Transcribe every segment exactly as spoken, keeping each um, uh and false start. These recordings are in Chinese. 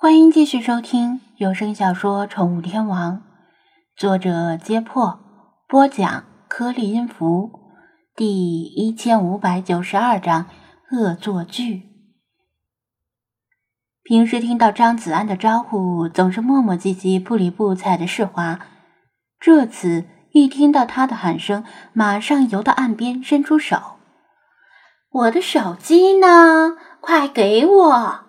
欢迎继续收听有声小说《宠物天王》，作者揭破，播讲颗粒音符，第一千五百九十二章恶作剧。平时听到张子安的招呼，总是磨磨唧唧、不理不睬的世华，这次一听到他的喊声，马上游到岸边伸出手：“我的手机呢？快给我！”“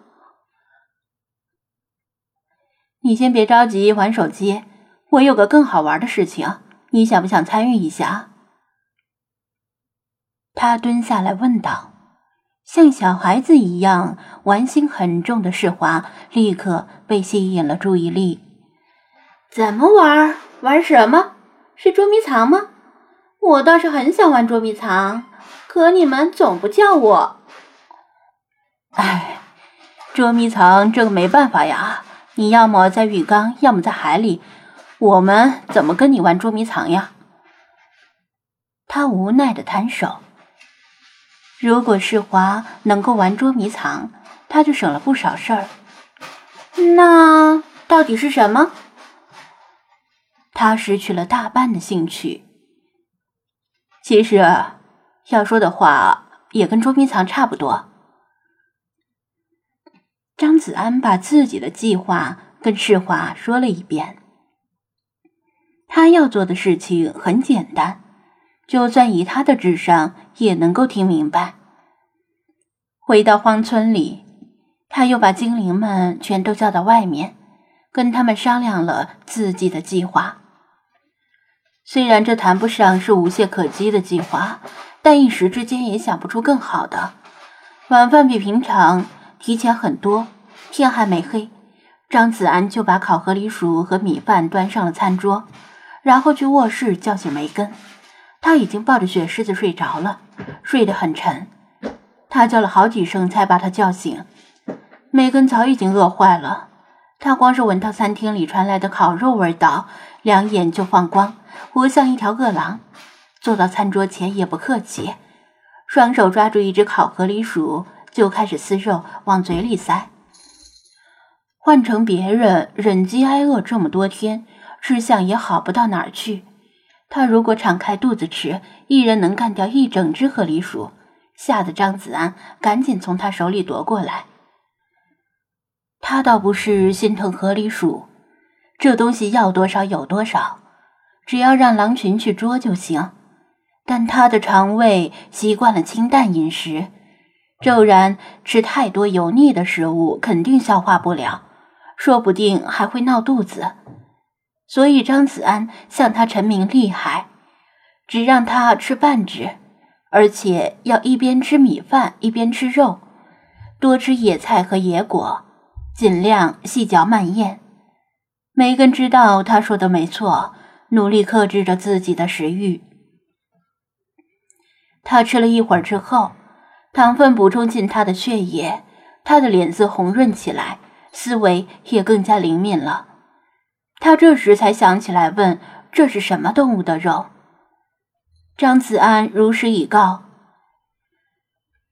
你先别着急玩手机，我有个更好玩的事情，你想不想参与一下？”他蹲下来问道。像小孩子一样玩心很重的世华立刻被吸引了注意力。“怎么玩？玩什么？是捉迷藏吗？我倒是很想玩捉迷藏，可你们总不叫我。”“哎，捉迷藏这个没办法呀，你要么在浴缸，要么在海里，我们怎么跟你玩捉迷藏呀？”他无奈地摊手。如果世华能够玩捉迷藏，他就省了不少事儿。“那到底是什么？”他失去了大半的兴趣。“其实要说的话，也跟捉迷藏差不多。”张子安把自己的计划跟世华说了一遍。他要做的事情很简单，就算以他的智商也能够听明白。回到荒村里，他又把精灵们全都叫到外面，跟他们商量了自己的计划。虽然这谈不上是无懈可击的计划，但一时之间也想不出更好的。晚饭比平常提前很多，天还没黑，张子安就把烤河狸薯和米饭端上了餐桌，然后去卧室叫醒梅根。他已经抱着雪狮子睡着了，睡得很沉。他叫了好几声才把他叫醒。梅根早已经饿坏了，他光是闻到餐厅里传来的烤肉味道，两眼就放光，活像一条饿狼，坐到餐桌前也不客气，双手抓住一只烤河狸薯就开始撕肉往嘴里塞。换成别人，忍饥挨饿这么多天，吃相也好不到哪儿去。他如果敞开肚子吃，一人能干掉一整只河狸鼠，吓得张子安赶紧从他手里夺过来。他倒不是心疼河狸鼠，这东西要多少有多少，只要让狼群去捉就行。但他的肠胃习惯了清淡饮食，骤然吃太多油腻的食物，肯定消化不了，说不定还会闹肚子。所以张子安向他陈明厉害，只让他吃半只，而且要一边吃米饭一边吃肉，多吃野菜和野果，尽量细嚼慢咽。梅根知道他说的没错，努力克制着自己的食欲。他吃了一会儿之后，糖分补充进他的血液，他的脸色红润起来，思维也更加灵敏了。他这时才想起来问：“这是什么动物的肉？”张子安如实以告。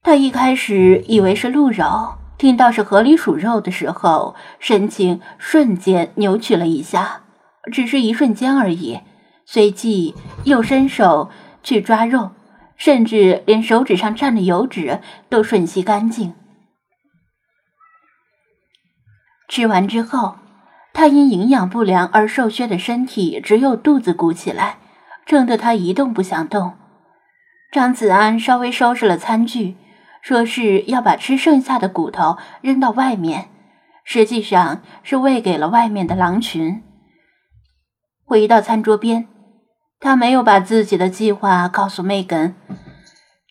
他一开始以为是鹿肉，听到是河狸鼠肉的时候，神情瞬间扭曲了一下，只是一瞬间而已，随即又伸手去抓肉，甚至连手指上沾的油脂都吮吸干净。吃完之后，他因营养不良而瘦削的身体只有肚子鼓起来，撑得他一动不想动。张子安稍微收拾了餐具，说是要把吃剩下的骨头扔到外面，实际上是喂给了外面的狼群。回到餐桌边，他没有把自己的计划告诉梅根，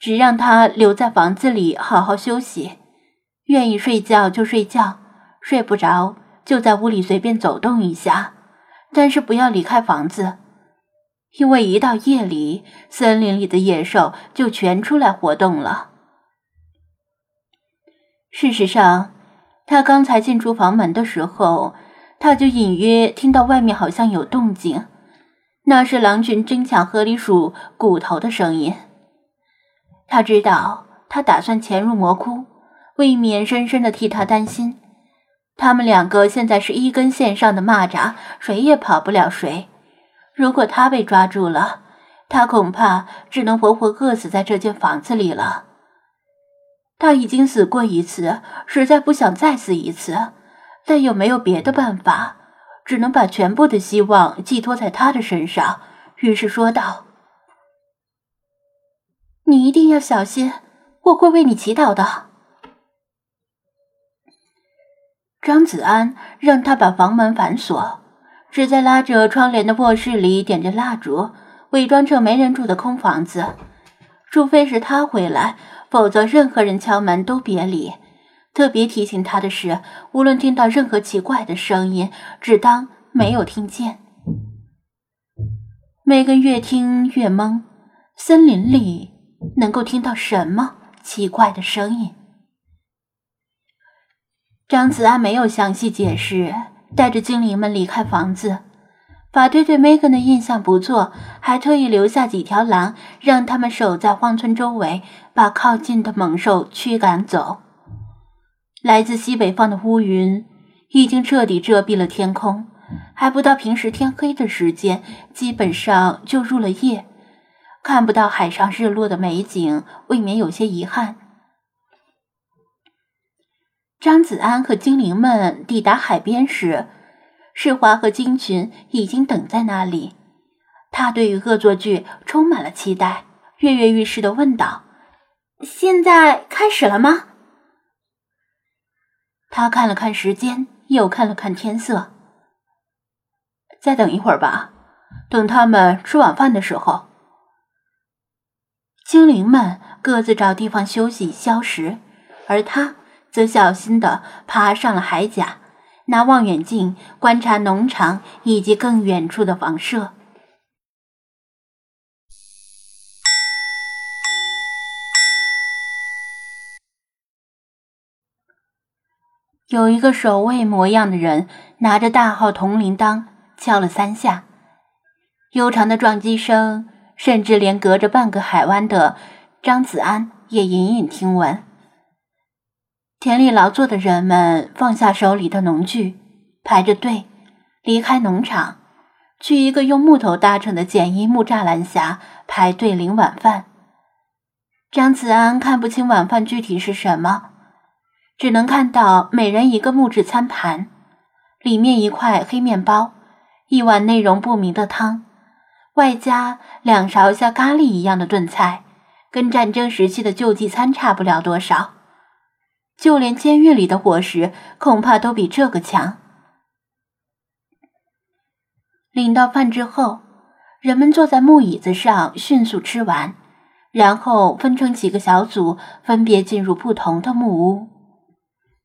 只让他留在房子里好好休息，愿意睡觉就睡觉，睡不着就在屋里随便走动一下，但是不要离开房子，因为一到夜里，森林里的野兽就全出来活动了。事实上，他刚才进出房门的时候，他就隐约听到外面好像有动静，那是狼群争抢河狸鼠骨头的声音。他知道他打算潜入魔窟，未免深深地替他担心。他们两个现在是一根线上的蚂蚱，谁也跑不了谁。如果他被抓住了，他恐怕只能活活饿死在这间房子里了。他已经死过一次，实在不想再死一次，但又没有别的办法，只能把全部的希望寄托在他的身上，于是说道：“你一定要小心，我会为你祈祷的。”张子安让他把房门反锁，只在拉着窗帘的卧室里点着蜡烛，伪装成没人住的空房子。除非是他回来，否则任何人敲门都别理。特别提醒他的是，无论听到任何奇怪的声音，只当没有听见。梅根越听越懵，森林里能够听到什么奇怪的声音？张子安没有详细解释，带着精灵们离开房子。法队对梅根的印象不错，还特意留下几条狼，让他们守在荒村周围，把靠近的猛兽驱赶走。来自西北方的乌云已经彻底遮蔽了天空，还不到平时天黑的时间，基本上就入了夜，看不到海上日落的美景，未免有些遗憾。张子安和精灵们抵达海边时，世华和金群已经等在那里。他对于恶作剧充满了期待，跃跃欲试地问道：“现在开始了吗？”他看了看时间，又看了看天色。“再等一会儿吧，等他们吃晚饭的时候。”精灵们各自找地方休息消食，而他则小心地爬上了海甲，拿望远镜观察农场以及更远处的房舍。有一个守卫模样的人拿着大号铜铃铛敲了三下，悠长的撞击声甚至连隔着半个海湾的张子安也隐隐听闻。田里劳作的人们放下手里的农具，排着队离开农场，去一个用木头搭成的简易木栅栏下排队领晚饭。张子安看不清晚饭具体是什么，只能看到每人一个木质餐盘，里面一块黑面包，一碗内容不明的汤，外加两勺像咖喱一样的炖菜，跟战争时期的救济餐差不了多少。就连监狱里的伙食恐怕都比这个强。领到饭之后，人们坐在木椅子上迅速吃完，然后分成几个小组，分别进入不同的木屋。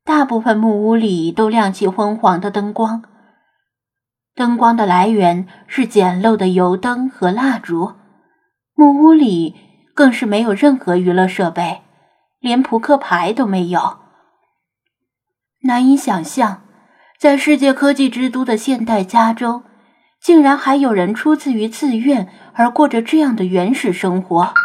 大部分木屋里都亮起昏黄的灯光，灯光的来源是简陋的油灯和蜡烛。木屋里更是没有任何娱乐设备，连扑克牌都没有。难以想象，在世界科技之都的现代加州，竟然还有人出自于自愿而过着这样的原始生活。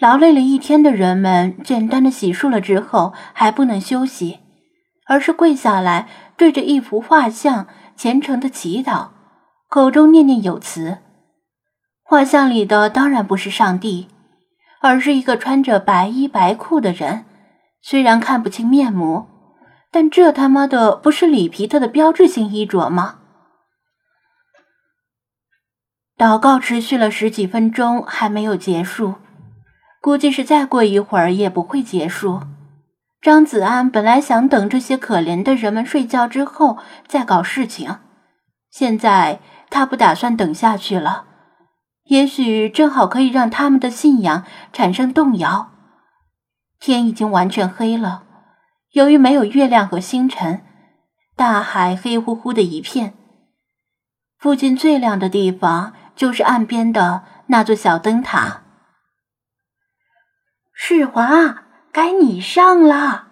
劳累了一天的人们简单的洗漱了之后，还不能休息，而是跪下来对着一幅画像虔诚的祈祷，口中念念有词。画像里的当然不是上帝，而是一个穿着白衣白裤的人，虽然看不清面目，但这他妈的不是里皮特的标志性衣着吗？祷告持续了十几分钟，还没有结束，估计是再过一会儿也不会结束。张子安本来想等这些可怜的人们睡觉之后再搞事情，现在他不打算等下去了。也许正好可以让他们的信仰产生动摇。天已经完全黑了，由于没有月亮和星辰，大海黑乎乎的一片。附近最亮的地方就是岸边的那座小灯塔。世华，该你上了。